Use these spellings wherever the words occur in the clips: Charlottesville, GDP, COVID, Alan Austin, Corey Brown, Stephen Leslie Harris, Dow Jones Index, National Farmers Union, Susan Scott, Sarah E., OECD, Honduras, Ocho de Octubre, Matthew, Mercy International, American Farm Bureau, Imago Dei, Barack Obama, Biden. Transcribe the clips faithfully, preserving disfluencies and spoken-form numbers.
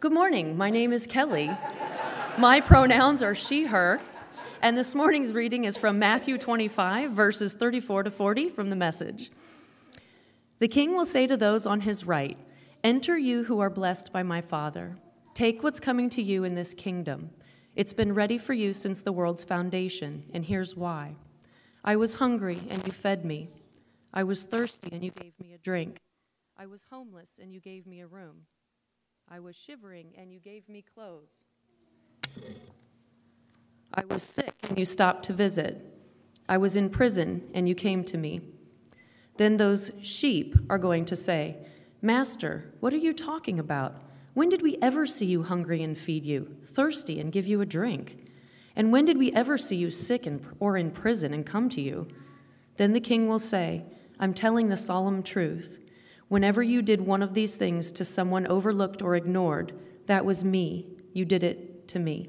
Good morning, my name is Kelly. My pronouns are she, her, and this morning's reading is from Matthew twenty-five, verses thirty-four to forty from the Message. The king will say to those on his right, "Enter you who are blessed by my Father. Take what's coming to you in this kingdom. It's been ready for you since the world's foundation, and here's why. I was hungry, and you fed me. I was thirsty, and you gave me a drink. I was homeless, and you gave me a room. I was shivering, and you gave me clothes. I was sick, and you stopped to visit. I was in prison, and you came to me." Then those sheep are going to say, "Master, what are you talking about? When did we ever see you hungry and feed you, thirsty and give you a drink? And when did we ever see you sick and, or in prison and come to you?" Then the king will say, "I'm telling the solemn truth. Whenever you did one of these things to someone overlooked or ignored, that was me. You did it to me."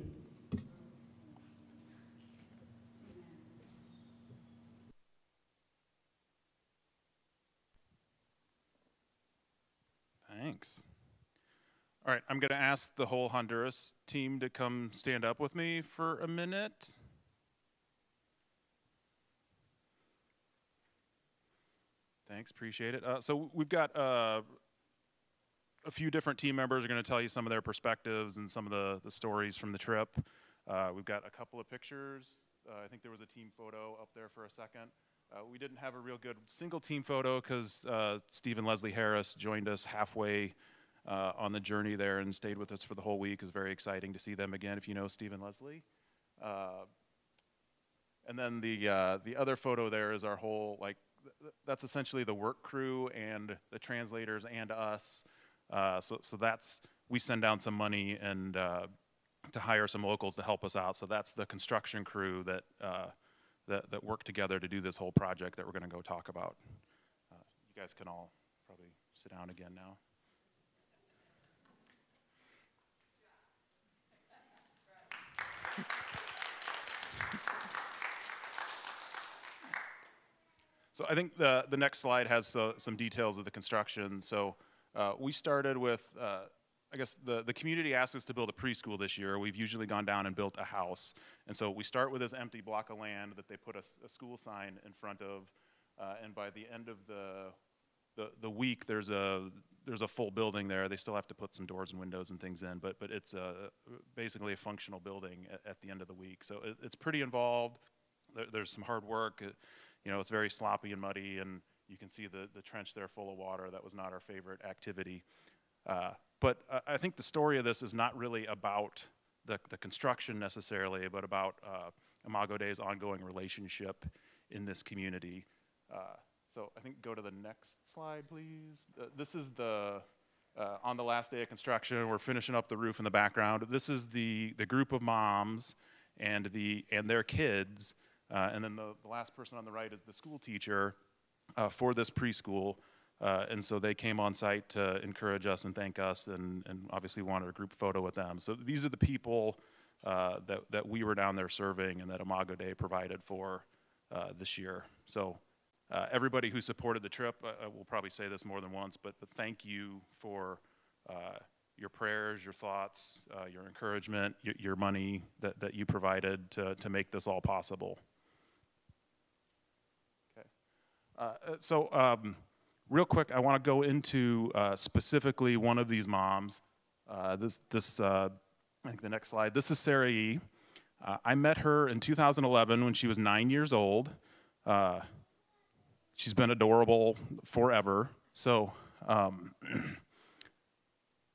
Thanks. All right, I'm going to ask the whole Honduras team to come stand up with me for a minute. Thanks, appreciate it. Uh, so we've got uh, a few different team members are going to tell you some of their perspectives and some of the, the stories from the trip. Uh, we've got a couple of pictures. Uh, I think there was a team photo up there for a second. Uh, we didn't have a real good single team photo because uh, Stephen Leslie Harris joined us halfway uh, on the journey there and stayed with us for the whole week. It was very exciting to see them again, if you know Stephen Leslie. Uh, and then the, uh, the other photo there is our whole, like, that's essentially the work crew and the translators and us. Uh, so, so that's, we send down some money and uh, to hire some locals to help us out. So that's the construction crew that uh, that, that worked together to do this whole project that we're going to go talk about. Uh, you guys can all probably sit down again now. So I think the, the next slide has uh, some details of the construction. So uh, we started with, uh, I guess the, the community asked us to build a preschool this year. We've usually gone down and built a house. And so we start with this empty block of land that they put a, a school sign in front of. Uh, and by the end of the, the, the week, there's a, there's a full building there. They still have to put some doors and windows and things in, but, but it's a, basically a functional building at, at the end of the week. So it, it's pretty involved. There, there's some hard work. It, You know, it's very sloppy and muddy, and you can see the, the trench there full of water. That was not our favorite activity. Uh, but uh, I think the story of this is not really about the, the construction necessarily, but about uh, Imago Dei's ongoing relationship in this community. Uh, so I think go to the next slide, please. Uh, this is the, uh, on the last day of construction, we're finishing up the roof in the background. This is the, the group of moms and, the, and their kids. Uh, and then the, the last person on the right is the school teacher uh, for this preschool. Uh, and so they came on site to encourage us and thank us, and, and obviously wanted a group photo with them. So these are the people uh, that, that we were down there serving and that Imago Dei provided for uh, this year. So uh, everybody who supported the trip, I, I will probably say this more than once, but, but thank you for uh, your prayers, your thoughts, uh, your encouragement, your, your money that, that you provided to, to make this all possible. Uh, so um, real quick, I want to go into uh, specifically one of these moms. Uh, this, this uh, I think the next slide. This is Sarah E. Uh, I met her in two thousand eleven when she was nine years old. Uh, she's been adorable forever. So, um,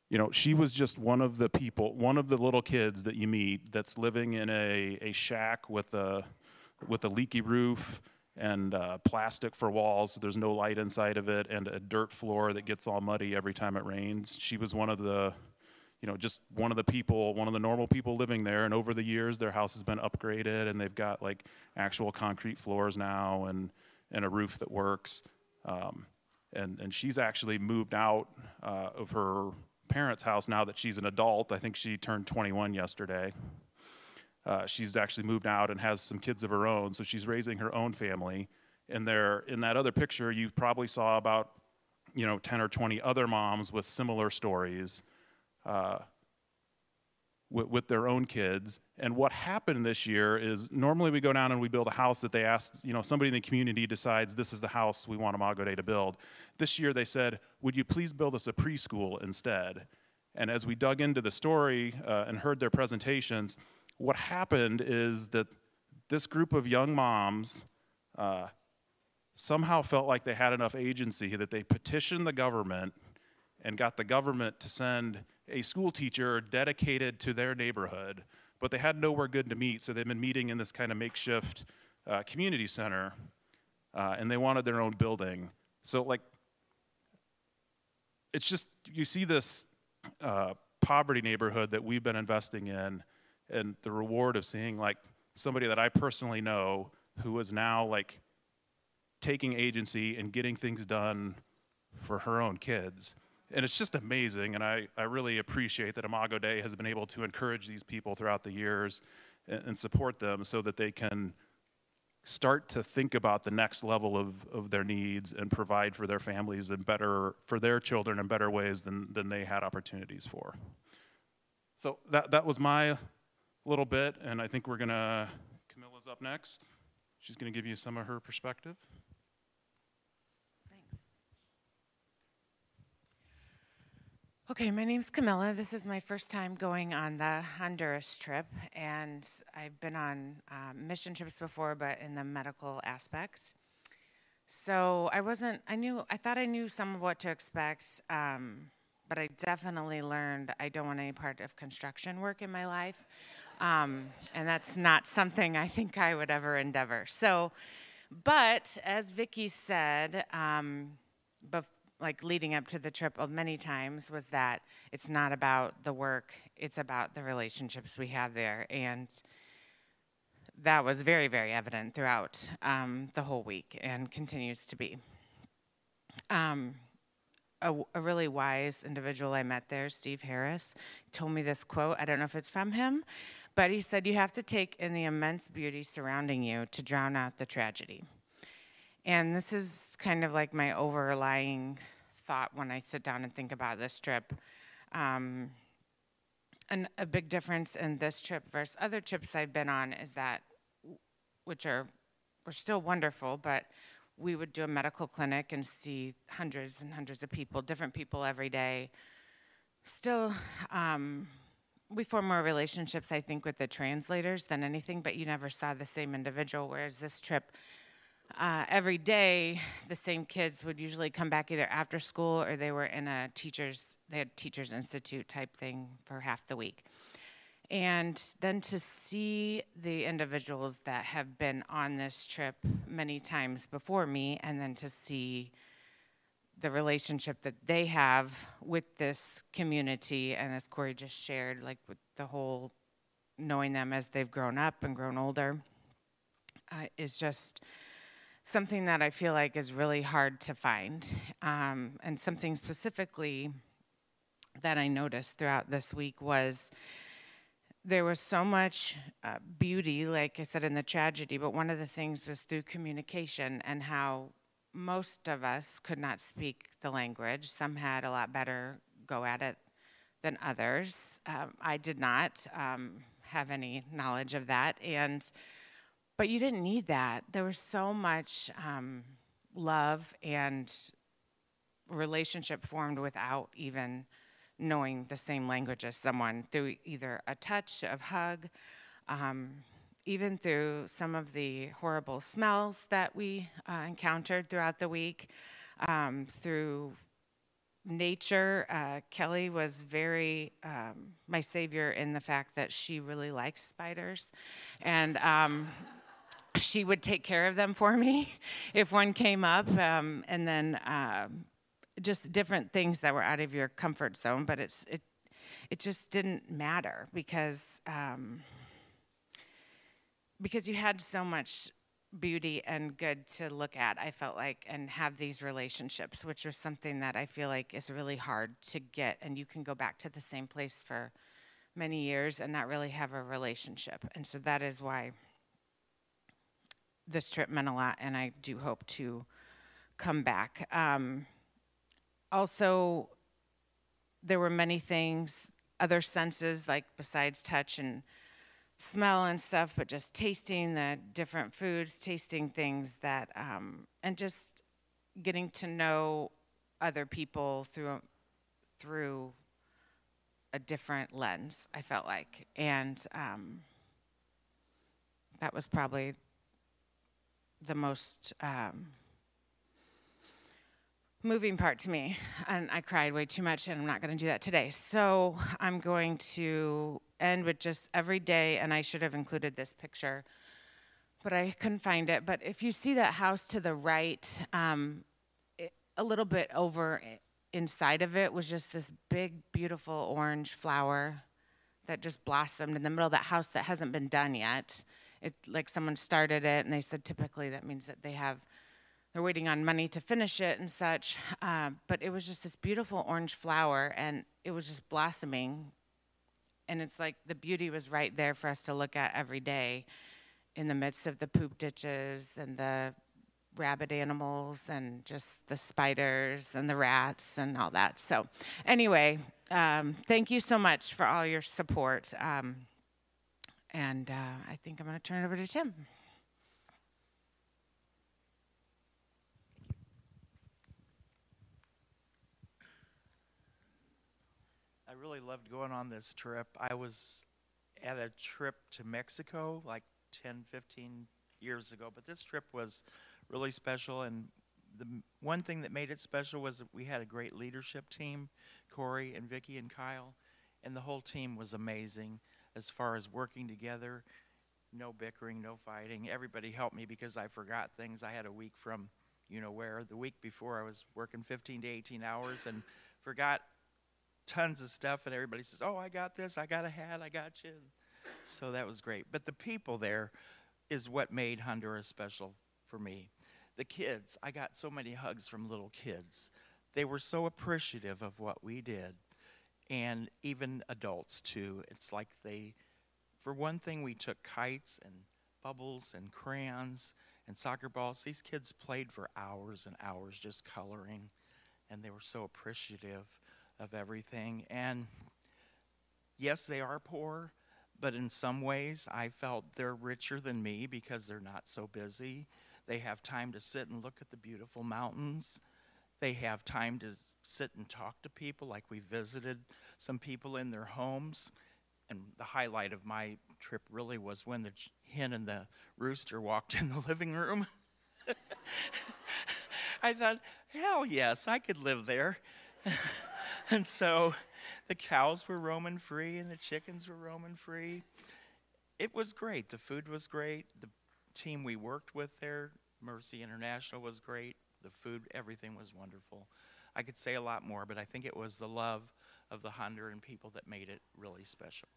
you know, she was just one of the people, one of the little kids that you meet that's living in a, a shack with a, with a leaky roof, and uh, plastic for walls, so there's no light inside of it, and a dirt floor that gets all muddy every time it rains. She was one of the, you know, just one of the people, one of the normal people living there, and over the years their house has been upgraded, and they've got like actual concrete floors now, and, and a roof that works. Um, and, and she's actually moved out uh, of her parents' house now that she's an adult. I think she turned twenty-one yesterday. Uh, she's actually moved out and has some kids of her own, so she's raising her own family. And there, in that other picture, you probably saw about, you know, ten or twenty other moms with similar stories. Uh, with, with their own kids. And what happened this year is normally we go down and we build a house that they ask, you know, somebody in the community decides this is the house we want Imago Dei to build. This year they said, would you please build us a preschool instead? And as we dug into the story uh, and heard their presentations, what happened is that this group of young moms uh, somehow felt like they had enough agency that they petitioned the government and got the government to send a school teacher dedicated to their neighborhood, but they had nowhere good to meet, so they've been meeting in this kind of makeshift uh, community center, uh, and they wanted their own building. So, like, it's just, you see this uh, poverty neighborhood that we've been investing in, and the reward of seeing, like, somebody that I personally know who is now, like, taking agency and getting things done for her own kids. And it's just amazing, and I, I really appreciate that Imago Dei has been able to encourage these people throughout the years and, and support them so that they can start to think about the next level of, of their needs and provide for their families and better, for their children in better ways than, than they had opportunities for. So that, that was my little bit, and I think we're gonna, Camilla's up next. She's gonna give you some of her perspective. Okay, my name's Camilla. This is my first time going on the Honduras trip, and I've been on um, mission trips before, but in the medical aspect. So I wasn't, I knew, I thought I knew some of what to expect, um, but I definitely learned I don't want any part of construction work in my life, um, and that's not something I think I would ever endeavor. So, but as Vicki said, um, before, like leading up to the trip many times, was that it's not about the work, it's about the relationships we have there. And that was very, very evident throughout um, the whole week and continues to be. Um, a, a really wise individual I met there, Steve Harris, told me this quote, I don't know if it's from him, but he said, "You have to take in the immense beauty surrounding you to drown out the tragedy." And this is kind of like my overlying thought when I sit down and think about this trip. Um, and a big difference in this trip versus other trips I've been on is that, which are, were still wonderful, but we would do a medical clinic and see hundreds and hundreds of people, different people every day. Still, um, we form more relationships, I think, with the translators than anything, but you never saw the same individual, whereas this trip, Uh, every day, the same kids would usually come back either after school or they were in a teacher's, they had teacher's institute type thing for half the week. And then to see the individuals that have been on this trip many times before me, and then to see the relationship that they have with this community, and as Corey just shared, like with the whole knowing them as they've grown up and grown older, uh, is just something that I feel like is really hard to find, um, and something specifically that I noticed throughout this week was there was so much uh, beauty, like I said, in the tragedy, but one of the things was through communication and how most of us could not speak the language. Some had a lot better go at it than others. Um, I did not um, have any knowledge of that, and but you didn't need that. There was so much um, love and relationship formed without even knowing the same language as someone, through either a touch, a hug, um, even through some of the horrible smells that we uh, encountered throughout the week, um, through nature. Uh, Kelly was very um, my savior in the fact that she really likes spiders, and um, she would take care of them for me if one came up, um, and then uh, just different things that were out of your comfort zone, but it's, it, it just didn't matter because, um, because you had so much beauty and good to look at, I felt like, and have these relationships, which was something that I feel like is really hard to get, and you can go back to the same place for many years and not really have a relationship. And so that is why this trip meant a lot, and I do hope to come back. Um, also, there were many things other senses, like besides touch and smell and stuff, but just tasting the different foods, tasting things that, um, and just getting to know other people through through a different lens, I felt like. And um, that was probably the most um, moving part to me. And I cried way too much, and I'm not gonna do that today. So I'm going to end with just every day, and I should have included this picture, but I couldn't find it. But if you see that house to the right, um, it, a little bit over inside of it was just this big, beautiful orange flower that just blossomed in the middle of that house that hasn't been done yet. It, like someone started it, and they said typically that means that they have, they're waiting on money to finish it and such. Uh, but it was just this beautiful orange flower, and it was just blossoming. And it's like the beauty was right there for us to look at every day in the midst of the poop ditches and the rabid animals and just the spiders and the rats and all that. So anyway, um, thank you so much for all your support. Um, and uh, I think I'm going to turn it over to Tim. I really loved going on this trip. I was at a trip to Mexico like ten, fifteen years ago, but this trip was really special, and the one thing that made it special was that we had a great leadership team, Corey and Vicki and Kyle, and the whole team was amazing as far as working together, no bickering, no fighting. Everybody helped me because I forgot things. I had a week from, you know where, the week before I was working fifteen to eighteen hours and forgot tons of stuff, and everybody says, oh, I got this, I got a hat, I got you. So that was great. But the people there is what made Honduras special for me. The kids, I got so many hugs from little kids. They were so appreciative of what we did, and even adults too. It's like they, for one thing, we took kites and bubbles and crayons and soccer balls. These kids played for hours and hours just coloring, and they were so appreciative of everything. And yes, they are poor, but in some ways I felt they're richer than me because they're not so busy. They have time to sit and look at the beautiful mountains. They have time to sit and talk to people. Like, we visited some people in their homes, and the highlight of my trip really was when the hen and the rooster walked in the living room. I thought, hell yes, I could live there. And so the cows were roaming free and the chickens were roaming free. It was great. The food was great. The team we worked with there, Mercy International, was great. The food, everything was wonderful. I could say a lot more, but I think it was the love of the Honduran people that made it really special.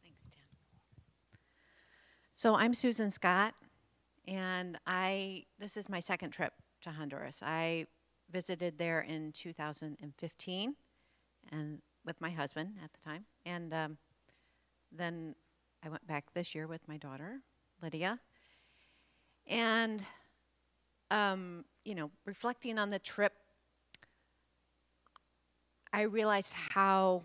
Thanks, Dan. So I'm Susan Scott, and I, this is my second trip to Honduras. I visited there in two thousand fifteen and with my husband at the time, and um, then I went back this year with my daughter, Lydia. And um, you know, reflecting on the trip, I realized how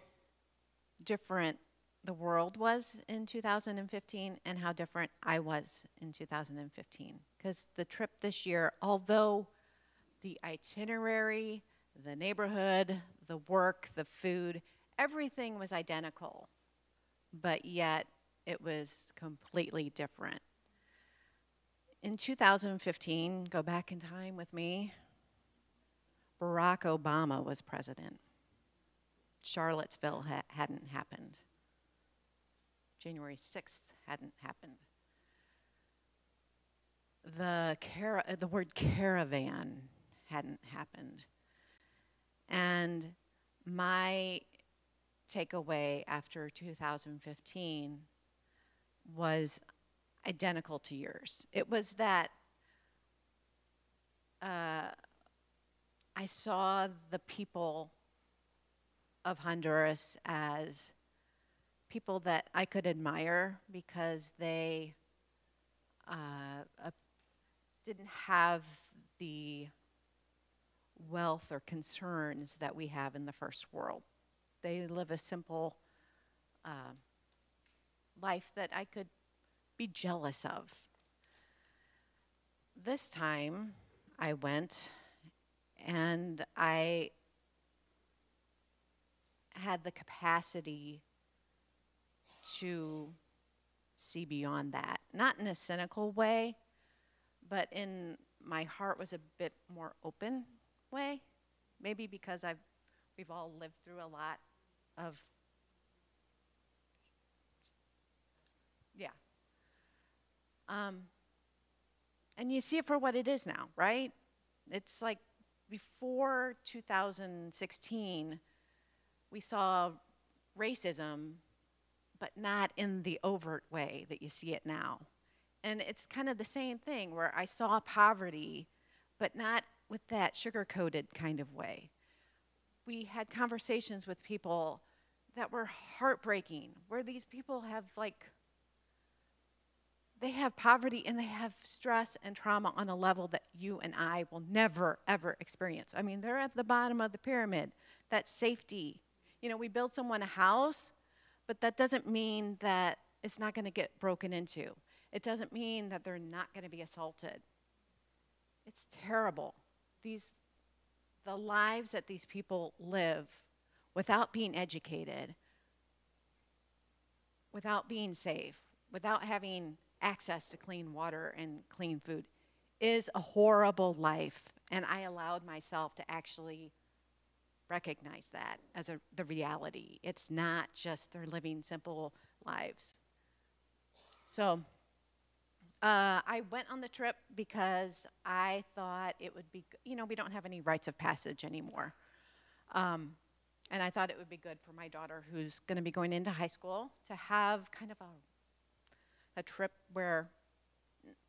different the world was in two thousand fifteen and how different I was in two thousand fifteen. Because the trip this year, although the itinerary, the neighborhood, the work, the food, everything was identical, but yet it was completely different. In two thousand fifteen, go back in time with me, Barack Obama was president. Charlottesville ha- hadn't happened. January sixth hadn't happened. The, cara the word caravan hadn't happened. And my takeaway after two thousand fifteen was identical to yours. It was that uh, I saw the people of Honduras as people that I could admire because they uh, uh, didn't have the wealth or concerns that we have in the first world. They live a simple uh, life that I could be jealous of. This time I went and I had the capacity to see beyond that. Not in a cynical way, but in my heart was a bit more open way. Maybe because I've, we've all lived through a lot of, yeah. Um, and you see it for what it is now, right? It's like before two thousand sixteen, we saw racism, but not in the overt way that you see it now. And it's kind of the same thing where I saw poverty, but not with that sugar-coated kind of way. We had conversations with people that were heartbreaking, where these people have like, they have poverty and they have stress and trauma on a level that you and I will never, ever experience. I mean, they're at the bottom of the pyramid. That's safety. You know, we build someone a house, but that doesn't mean that it's not gonna get broken into. It doesn't mean that they're not gonna be assaulted. It's terrible. These, the lives that these people live without being educated, without being safe, without having access to clean water and clean food is a horrible life. And I allowed myself to actually recognize that as a, the reality. It's not just they're living simple lives. So uh, I went on the trip because I thought it would be, you know, we don't have any rites of passage anymore. Um, and I thought it would be good for my daughter, who's gonna be going into high school, to have kind of a, a trip where,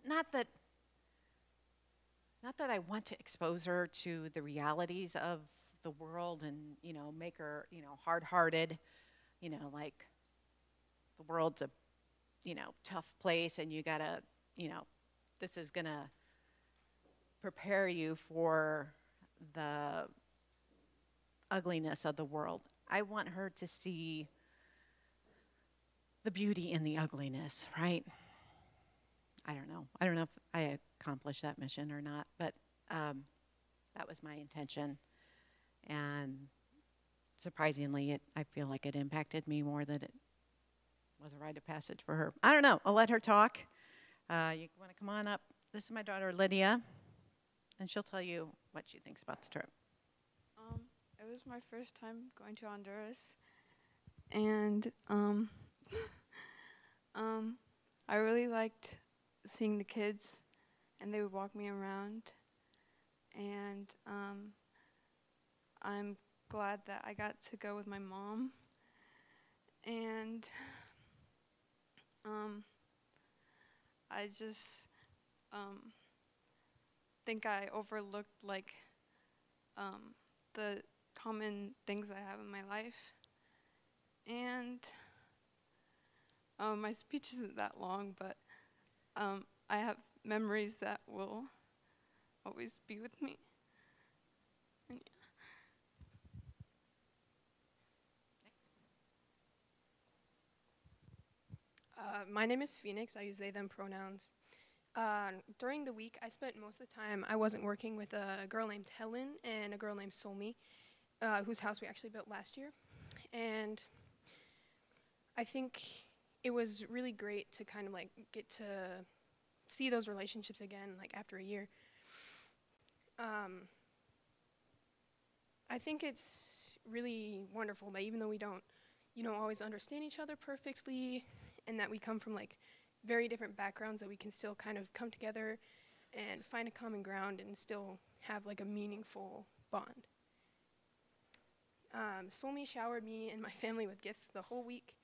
not that, not that I want to expose her to the realities of the world and, you know, make her, you know, hard-hearted, you know, like the world's a, you know, tough place and you gotta, you know, this is gonna prepare you for the ugliness of the world. I want her to see the beauty in the ugliness, right? I don't know. I don't know if I accomplished that mission or not, but um, that was my intention. And surprisingly, it, I feel like it impacted me more than it was a rite of passage for her. I don't know. I'll let her talk. Uh, you want to come on up? This is my daughter, Lydia, and she'll tell you what she thinks about the trip. Um, it was my first time going to Honduras, and um, um, I really liked seeing the kids, and they would walk me around, and um, I'm glad that I got to go with my mom, and um, I just um, think I overlooked like um, the common things I have in my life, and um, my speech isn't that long, but um, I have memories that will always be with me. Uh, my name is Phoenix. I use they, them pronouns. Uh, during the week, I spent most of the time, I wasn't working with a girl named Helen and a girl named Solmi, uh, whose house we actually built last year. And I think it was really great to kind of like get to see those relationships again, like after a year. Um, I think it's really wonderful that even though we don't, you know, always understand each other perfectly, and that we come from like very different backgrounds, that we can still kind of come together and find a common ground and still have like a meaningful bond. Um, Solmi showered me and my family with gifts the whole week,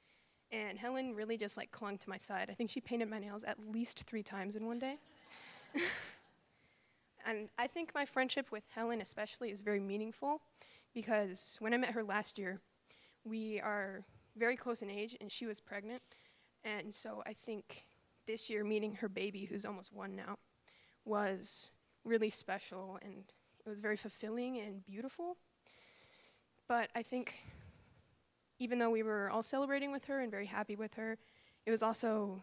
and Helen really just like clung to my side. I think she painted my nails at least three times in one day. And I think my friendship with Helen especially is very meaningful, because when I met her last year, we are very close in age and she was pregnant. And so I think this year meeting her baby, who's almost one now, was really special, and It was very fulfilling and beautiful. But I think even though we were all celebrating with her and very happy with her, it was also,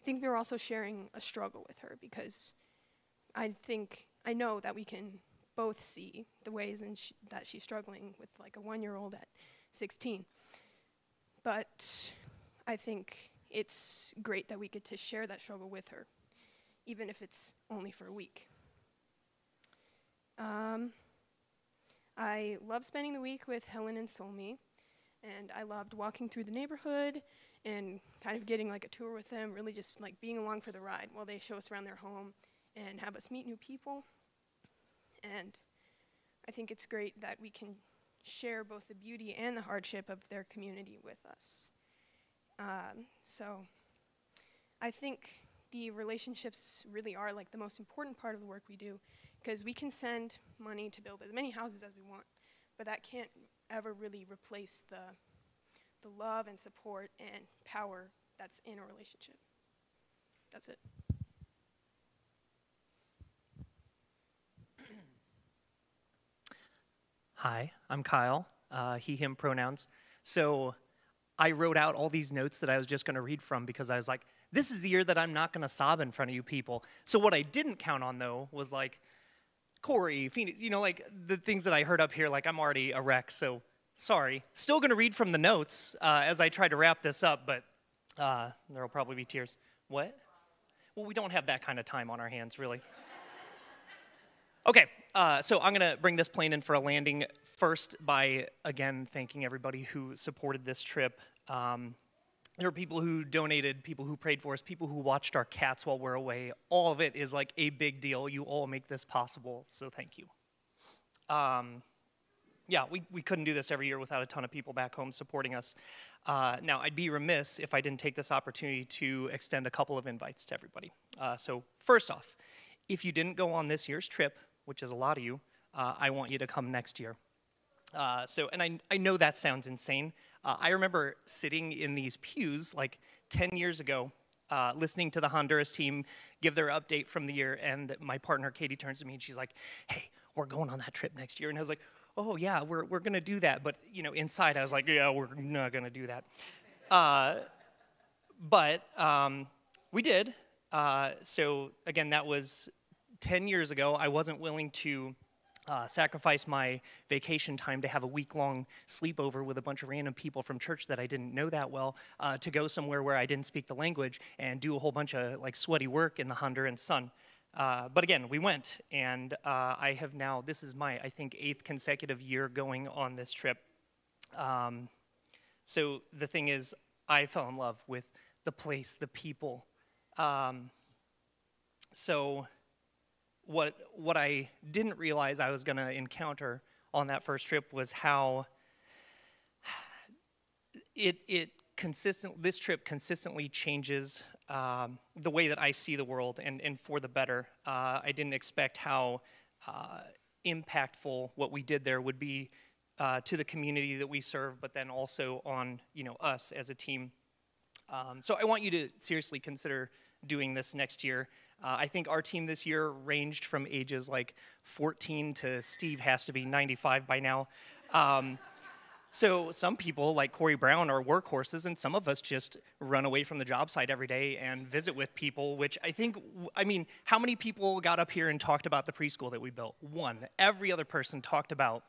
I think we were also sharing a struggle with her, because I think, I know that we can both see the ways in sh that she's struggling with like a one-year-old at sixteen. But I think it's great that we get to share that struggle with her, even if it's only for a week. Um, I love spending the week with Helen and Solmi, and I loved walking through the neighborhood and kind of getting like a tour with them, really just like being along for the ride while they show us around their home and have us meet new people. And I think it's great that we can share both the beauty and the hardship of their community with us. Um, so I think the relationships really are like the most important part of the work we do, because we can send money to build as many houses as we want, but that can't ever really replace the, the love and support and power that's in a relationship. That's it. Hi, I'm Kyle, uh, he, him pronouns. So I wrote out all these notes that I was just going to read from, because I was like, this is the year that I'm not going to sob in front of you people. So what I didn't count on, though, was like Corey, Phoenix, you know, like the things that I heard up here, like I'm already a wreck, so sorry. Still going to read from the notes uh, as I try to wrap this up, but uh, there will probably be tears. What? Well, we don't have that kind of time on our hands, really. Okay, uh, so I'm going to bring this plane in for a landing first by, again, thanking everybody who supported this trip. Um, there were people who donated, people who prayed for us, people who watched our cats while we're away. All of it is like a big deal. You all make this possible, so thank you. Um, yeah, we, we couldn't do this every year without a ton of people back home supporting us. Uh, now, I'd be remiss if I didn't take this opportunity to extend a couple of invites to everybody. Uh, so first off, if you didn't go on this year's trip, which is a lot of you, uh, I want you to come next year. Uh, so, and I, I know that sounds insane. Uh, I remember sitting in these pews like ten years ago, uh, listening to the Honduras team give their update from the year, and my partner Katie turns to me and she's like, hey, we're going on that trip next year. And I was like, oh yeah, we're, we're gonna do that. But you know, inside I was like, yeah, we're not gonna do that. Uh, but um, we did. Uh, so again, that was ten years ago. I wasn't willing to uh, sacrifice my vacation time to have a week-long sleepover with a bunch of random people from church that I didn't know that well, uh, to go somewhere where I didn't speak the language and do a whole bunch of like sweaty work in the Honduran sun. Uh, but again, we went, and uh, I have now, this is my, I think, eighth consecutive year going on this trip. Um, so the thing is, I fell in love with the place, the people. Um, so what, what I didn't realize I was going to encounter on that first trip was how it, it consistent, this trip consistently changes um, the way that I see the world, and, and for the better. Uh, I didn't expect how uh, impactful what we did there would be uh, to the community that we serve, but then also on, you know, us as a team. Um, so I want you to seriously consider doing this next year. Uh, I think our team this year ranged from ages like fourteen to Steve has to be ninety-five by now. Um, so some people like Corey Brown are workhorses, and some of us just run away from the job site every day and visit with people, which I think, I mean, how many people got up here and talked about the preschool that we built? One. Every other person talked about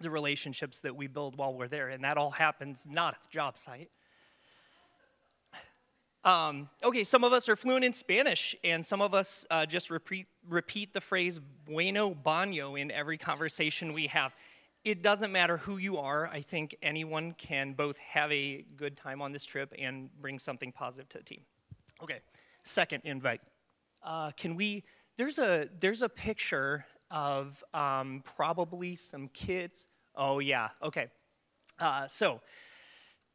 the relationships that we build while we're there, and that all happens not at the job site. Um, okay, some of us are fluent in Spanish, and some of us uh, just repeat, repeat the phrase bueno baño in every conversation we have. It doesn't matter who you are. I think anyone can both have a good time on this trip and bring something positive to the team. Okay, second invite. Uh, can we, there's a, there's a picture of um, probably some kids. Oh yeah, okay. Uh, so,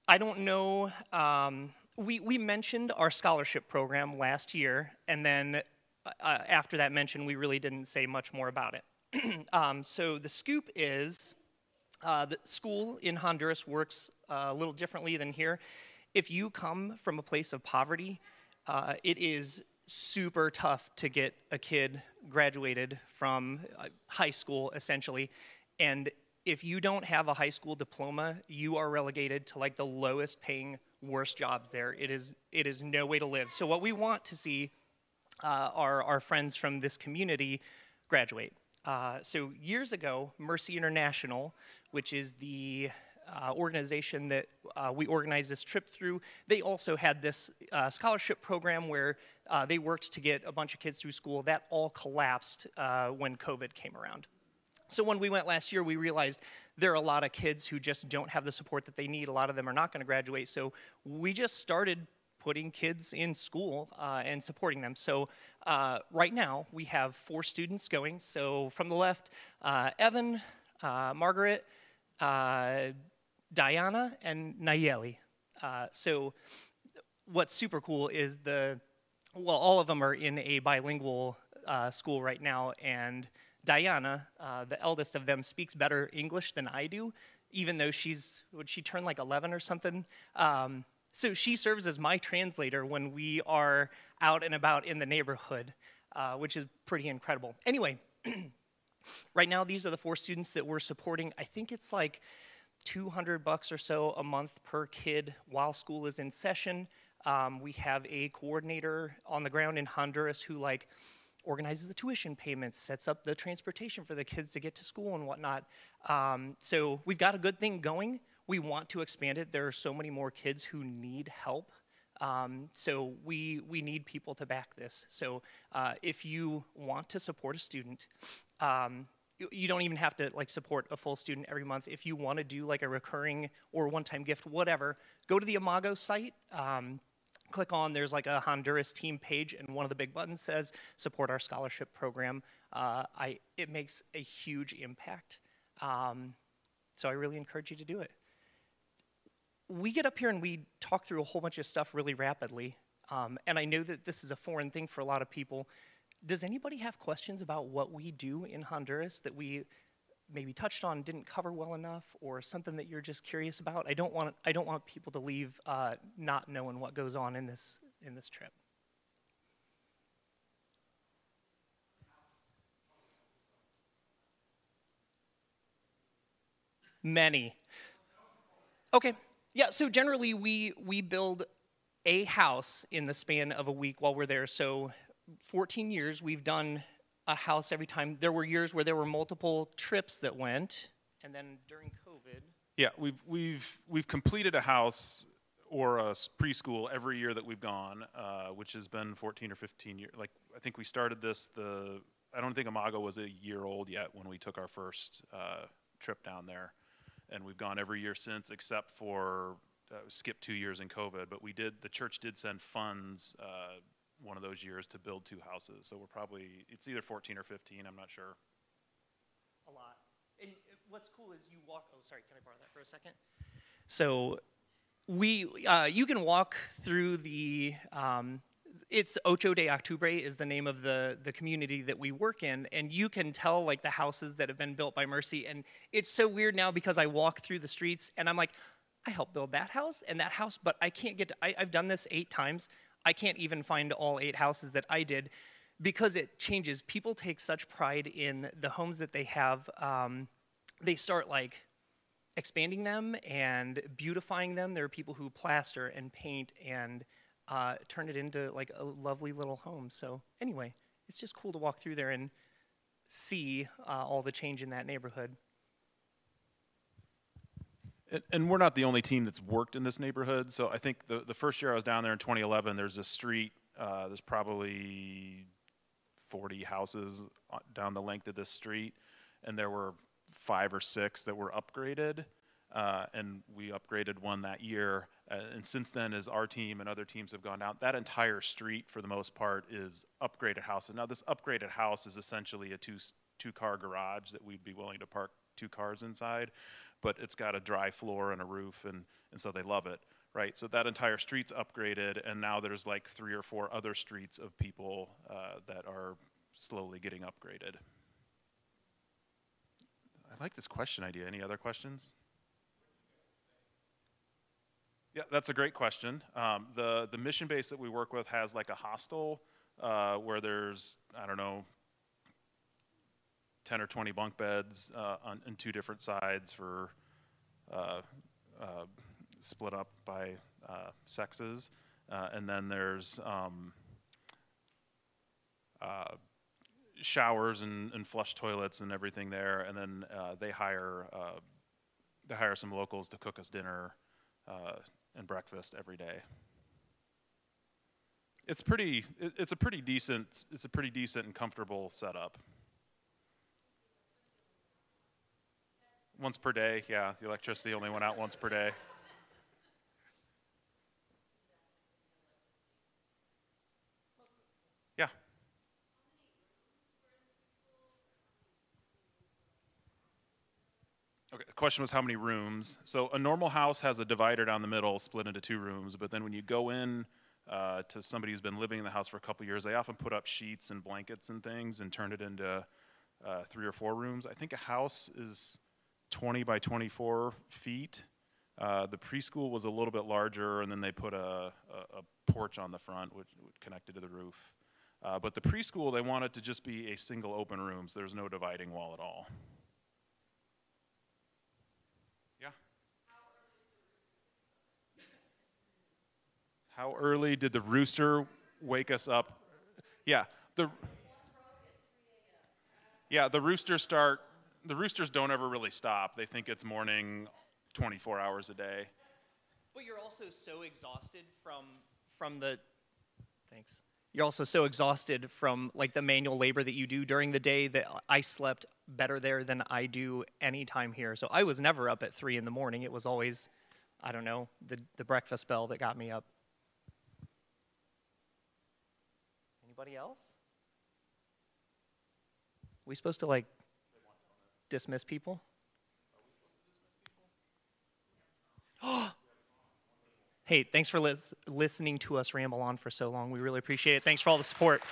I don't know... Um, We, we mentioned our scholarship program last year, and then uh, after that mention, we really didn't say much more about it. um, so the scoop is uh, the school in Honduras works uh, a little differently than here. If you come from a place of poverty, uh, it is super tough to get a kid graduated from high school, essentially. And if you don't have a high school diploma, you are relegated to like the lowest paying, worst jobs there. It is, it is no way to live. So what we want to see uh, are our friends from this community graduate. Uh, so years ago, Mercy International, which is the uh, organization that uh, we organized this trip through, they also had this uh, scholarship program where uh, they worked to get a bunch of kids through school. That all collapsed uh, when COVID came around. So when we went last year, we realized there are a lot of kids who just don't have the support that they need. A lot of them are not going to graduate. So we just started putting kids in school uh, and supporting them. So uh, right now, we have four students going. So from the left, uh, Evan, uh, Margaret, uh, Diana, and Nayeli. Uh, so what's super cool is the, well, all of them are in a bilingual uh, school right now, and Diana, uh, the eldest of them, speaks better English than I do, even though she's, would she turn like eleven or something? Um, so she serves as my translator when we are out and about in the neighborhood, uh, which is pretty incredible. Anyway, right now these are the four students that we're supporting. I think it's like two hundred bucks or so a month per kid while school is in session. Um, we have a coordinator on the ground in Honduras who like, organizes the tuition payments, sets up the transportation for the kids to get to school and whatnot. Um, so we've got a good thing going. We want to expand it. There are so many more kids who need help. Um, so we, we need people to back this. So uh, if you want to support a student, um, you, you don't even have to like support a full student every month. If you want to do like a recurring or one-time gift, whatever, go to the Imago site. Um, Click on, there's like a Honduras team page, and one of the big buttons says, support our scholarship program. Uh, I, it makes a huge impact. Um, so I really encourage you to do it. We get up here and we talk through a whole bunch of stuff really rapidly. Um, and I know that this is a foreign thing for a lot of people. Does anybody have questions about what we do in Honduras that we maybe touched on, didn't cover well enough, or something that you're just curious about? I don't want I don't want people to leave uh, not knowing what goes on in this in this trip. Many. Okay. Yeah. So generally, we we build a house in the span of a week while we're there. So, fourteen years we've done a house every time. There were years where there were multiple trips that went, and then during COVID. Yeah, we've we've we've completed a house or a preschool every year that we've gone, uh, which has been fourteen or fifteen years. Like I think we started this the I don't think Imago was a year old yet when we took our first uh, trip down there, and we've gone every year since, except for uh, skip two years in COVID. But we did the church did send funds. Uh, one of those years to build two houses. So we're probably, it's either fourteen or fifteen, I'm not sure. A lot. And what's cool is you walk, oh sorry, can I borrow that for a second? So we, uh, you can walk through the, um, it's Ocho de Octubre is the name of the, the community that we work in, and you can tell like the houses that have been built by Mercy, and it's so weird now because I walk through the streets and I'm like, I helped build that house and that house, but I can't get to, I, I've done this eight times, I can't even find all eight houses that I did because it changes. People take such pride in the homes that they have. Um, they start like expanding them and beautifying them. There are people who plaster and paint and uh, turn it into like a lovely little home. So anyway, it's just cool to walk through there and see uh, all the change in that neighborhood. And we're not the only team that's worked in this neighborhood. So I think the, the first year I was down there in twenty eleven, there's a street, uh, there's probably forty houses down the length of this street. And there were five or six that were upgraded. Uh, and we upgraded one that year. Uh, and since then, as our team and other teams have gone down, that entire street, for the most part, is upgraded houses. Now, this upgraded house is essentially a two, two-car garage that we'd be willing to park two cars inside, but it's got a dry floor and a roof, and, and so they love it, right? So that entire street's upgraded, and now there's like three or four other streets of people uh, that are slowly getting upgraded. I like this question idea. Any other questions? Yeah, that's a great question. Um, the, the mission base that we work with has like a hostel uh, where there's, I don't know, ten or twenty bunk beds uh, on, on two different sides for uh, uh, split up by uh, sexes. Uh, and then there's um, uh, showers and, and flush toilets and everything there. And then uh, they hire uh, they hire some locals to cook us dinner uh, and breakfast every day. It's pretty. It, it's a pretty decent. It's a pretty decent and comfortable setup. Once per day, yeah. The electricity only went out once per day. Yeah. Okay, the question was how many rooms. So a normal house has a divider down the middle split into two rooms, but then when you go in uh, to somebody who's been living in the house for a couple years, they often put up sheets and blankets and things and turn it into uh, three or four rooms. I think a house is twenty by twenty-four feet. Uh, the preschool was a little bit larger, and then they put a, a, a porch on the front which, which connected to the roof. Uh, but the preschool, they wanted to just be a single open room, so there's no dividing wall at all. Yeah? How early did the rooster wake us up? Yeah, the, yeah, the roosters start. The roosters don't ever really stop. They think it's morning twenty-four hours a day. But you're also so exhausted from from the thanks. You're also so exhausted from like the manual labor that you do during the day that I slept better there than I do any time here. So I was never up at three in the morning. It was always, I don't know, the the breakfast bell that got me up. Anybody else? We supposed to like dismiss people? Oh! Hey, thanks for lis listening to us ramble on for so long. We really appreciate it. Thanks for all the support.